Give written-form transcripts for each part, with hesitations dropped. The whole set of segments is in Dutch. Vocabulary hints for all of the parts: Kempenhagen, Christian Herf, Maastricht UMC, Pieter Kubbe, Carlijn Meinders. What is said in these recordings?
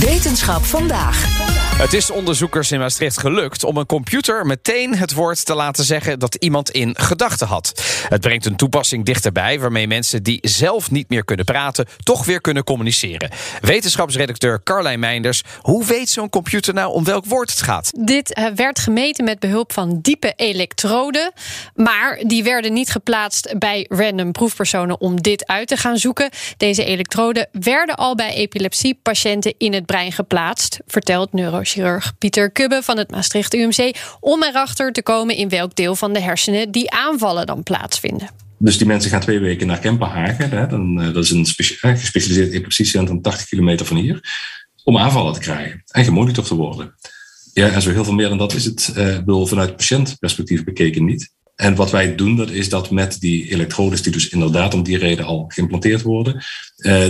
Wetenschap vandaag. Het is onderzoekers in Maastricht gelukt om een computer meteen het woord te laten zeggen dat iemand in gedachten had. Het brengt een toepassing dichterbij waarmee mensen die zelf niet meer kunnen praten toch weer kunnen communiceren. Wetenschapsredacteur Carlijn Meinders, hoe weet zo'n computer nou om welk woord het gaat? Dit werd gemeten met behulp van diepe elektroden, maar die werden niet geplaatst bij random proefpersonen om dit uit te gaan zoeken. Deze elektroden werden al bij epilepsiepatiënten in het brein geplaatst, vertelt neurochirurg Pieter Kubbe van het Maastricht UMC, om erachter te komen in welk deel van de hersenen die aanvallen dan plaatsvinden. Dus die mensen gaan 2 weken naar Kempenhagen, hè? Dat is een gespecialiseerd epilepsiecentrum 80 kilometer van hier, om aanvallen te krijgen en gemonitord te worden. Ja, en zo heel veel meer dan dat is het vanuit patiëntperspectief bekeken niet. En wat wij doen, dat is dat met die elektrodes, die dus inderdaad om die reden al geïmplanteerd worden,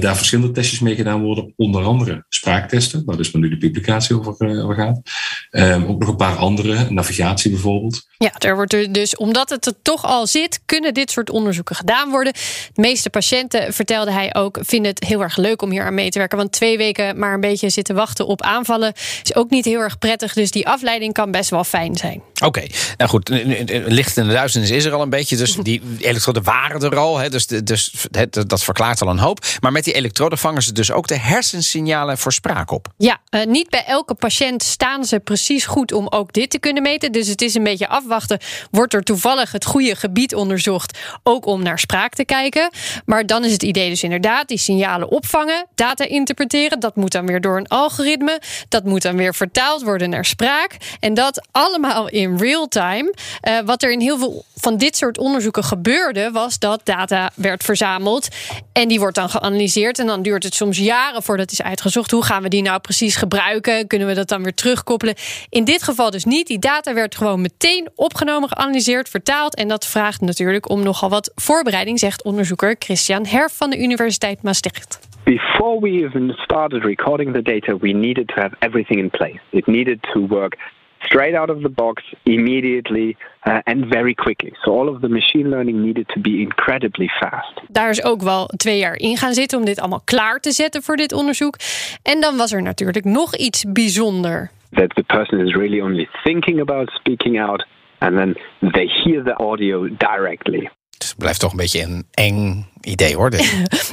daar verschillende testjes mee gedaan worden. Onder andere spraaktesten, waar dus nu de publicatie over gaat. Ook nog een paar andere, navigatie bijvoorbeeld. Ja, er wordt dus, omdat het er toch al zit, kunnen dit soort onderzoeken gedaan worden. De meeste patiënten, vertelde hij ook, vinden het heel erg leuk om hier aan mee te werken. Want 2 weken maar een beetje zitten wachten op aanvallen is ook niet heel erg prettig. Dus die afleiding kan best wel fijn zijn. Oké, nou goed, licht in de duizenden is er al een beetje. Dus die elektroden waren er al. Hè, dus dat verklaart al een hoop. Maar met die elektroden vangen ze dus ook de hersensignalen voor spraak op. Ja, niet bij elke patiënt staan ze precies goed om ook dit te kunnen meten. Dus het is een beetje afwachten. Wordt er toevallig het goede gebied onderzocht, ook om naar spraak te kijken? Maar dan is het idee dus inderdaad die signalen opvangen, data interpreteren. Dat moet dan weer door een algoritme. Dat moet dan weer vertaald worden naar spraak. En dat allemaal in real time. Wat er in heel veel van dit soort onderzoeken gebeurde, was dat data werd verzameld en die wordt dan geanalyseerd. En dan duurt het soms jaren voordat is uitgezocht. Hoe gaan we die nou precies gebruiken? Kunnen we dat dan weer terugkoppelen? In dit geval dus niet. Die data werd gewoon meteen opgenomen, geanalyseerd, vertaald. En dat vraagt natuurlijk om nogal wat voorbereiding, zegt onderzoeker Christian Herf van de Universiteit Maastricht. Before we even started recording the data, we needed to have everything in place. It needed to work straight out of the box, immediately and very quickly. So all of the machine learning needed to be incredibly fast. Daar is ook wel 2 jaar in gaan zitten om dit allemaal klaar te zetten voor dit onderzoek. En dan was er natuurlijk nog iets bijzonder. That the person is really only thinking about speaking out and then they hear the audio directly. Het blijft toch een beetje een eng idee hoor.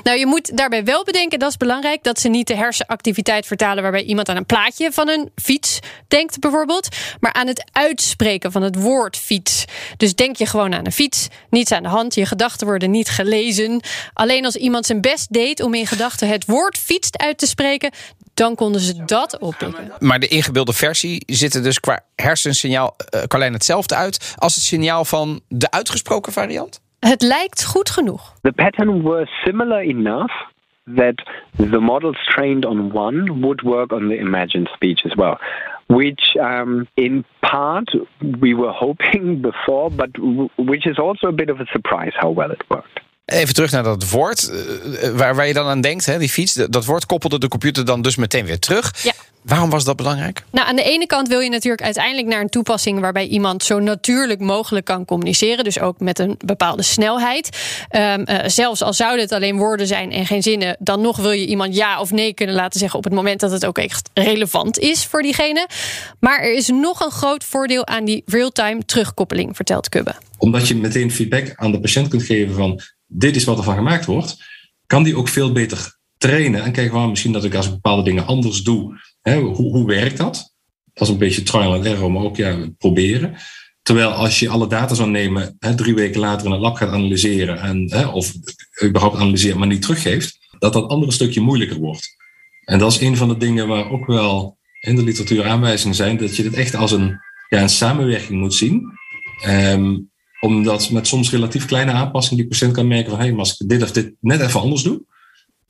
Nou, je moet daarbij wel bedenken, dat is belangrijk, dat ze niet de hersenactiviteit vertalen waarbij iemand aan een plaatje van een fiets denkt bijvoorbeeld, maar aan het uitspreken van het woord fiets. Dus denk je gewoon aan een fiets, niets aan de hand, je gedachten worden niet gelezen. Alleen als iemand zijn best deed om in gedachten het woord fiets uit te spreken, dan konden ze dat oppikken. Maar de ingebeelde versie ziet er dus qua hersensignaal Carlijn hetzelfde uit als het signaal van de uitgesproken variant? Het lijkt goed genoeg. The pattern was similar enough that the models trained on one would work on the imagined speech as well. Which in part we were hoping before, but which is also a bit of a surprise how well it worked. Even terug naar dat woord waar je dan aan denkt, hè, die fiets. Dat woord koppelde de computer dan dus meteen weer terug. Ja. Waarom was dat belangrijk? Nou, aan de ene kant wil je natuurlijk uiteindelijk naar een toepassing waarbij iemand zo natuurlijk mogelijk kan communiceren. Dus ook met een bepaalde snelheid. Zelfs al zouden het alleen woorden zijn en geen zinnen, dan nog wil je iemand ja of nee kunnen laten zeggen op het moment dat het ook echt relevant is voor diegene. Maar er is nog een groot voordeel aan die real-time terugkoppeling, vertelt Kubbe. Omdat je meteen feedback aan de patiënt kunt geven van dit is wat er van gemaakt wordt, kan die ook veel beter trainen. En kijk, waar misschien dat ik als ik bepaalde dingen anders doe, hoe werkt dat? Dat is een beetje trial and error, maar ook proberen. Terwijl als je alle data zou nemen, 3 weken later in het lab gaat analyseren, of überhaupt analyseren, maar niet teruggeeft, dat andere stukje moeilijker wordt. En dat is een van de dingen waar ook wel in de literatuur aanwijzingen zijn, dat je dit echt als een samenwerking moet zien. Omdat met soms relatief kleine aanpassingen die patiënt kan merken van, hey, maar als ik dit of dit net even anders doe,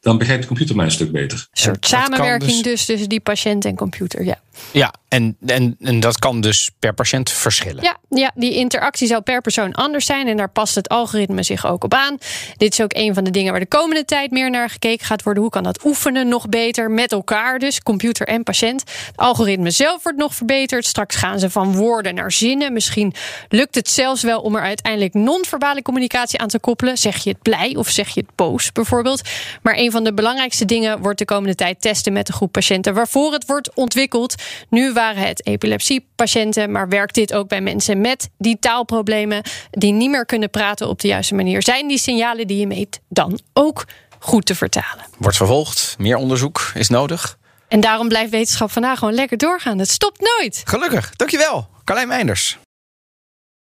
dan begrijpt de computer mij een stuk beter. Een soort samenwerking dus tussen die patiënt en computer, ja. Ja, en dat kan dus per patiënt verschillen. Ja, die interactie zal per persoon anders zijn en daar past het algoritme zich ook op aan. Dit is ook een van de dingen waar de komende tijd meer naar gekeken gaat worden. Hoe kan dat oefenen nog beter met elkaar, dus computer en patiënt. Het algoritme zelf wordt nog verbeterd. Straks gaan ze van woorden naar zinnen. Misschien lukt het zelfs wel om er uiteindelijk non-verbale communicatie aan te koppelen. Zeg je het blij of zeg je het boos bijvoorbeeld. Maar een van de belangrijkste dingen wordt de komende tijd testen met de groep patiënten waarvoor het wordt ontwikkeld. Nu waren het epilepsiepatiënten, maar werkt dit ook bij mensen met die taalproblemen die niet meer kunnen praten op de juiste manier? Zijn die signalen die je meet dan ook goed te vertalen? Wordt vervolgd, meer onderzoek is nodig. En daarom blijft wetenschap vandaag gewoon lekker doorgaan. Het stopt nooit. Gelukkig, dankjewel. Carlijn Meinders.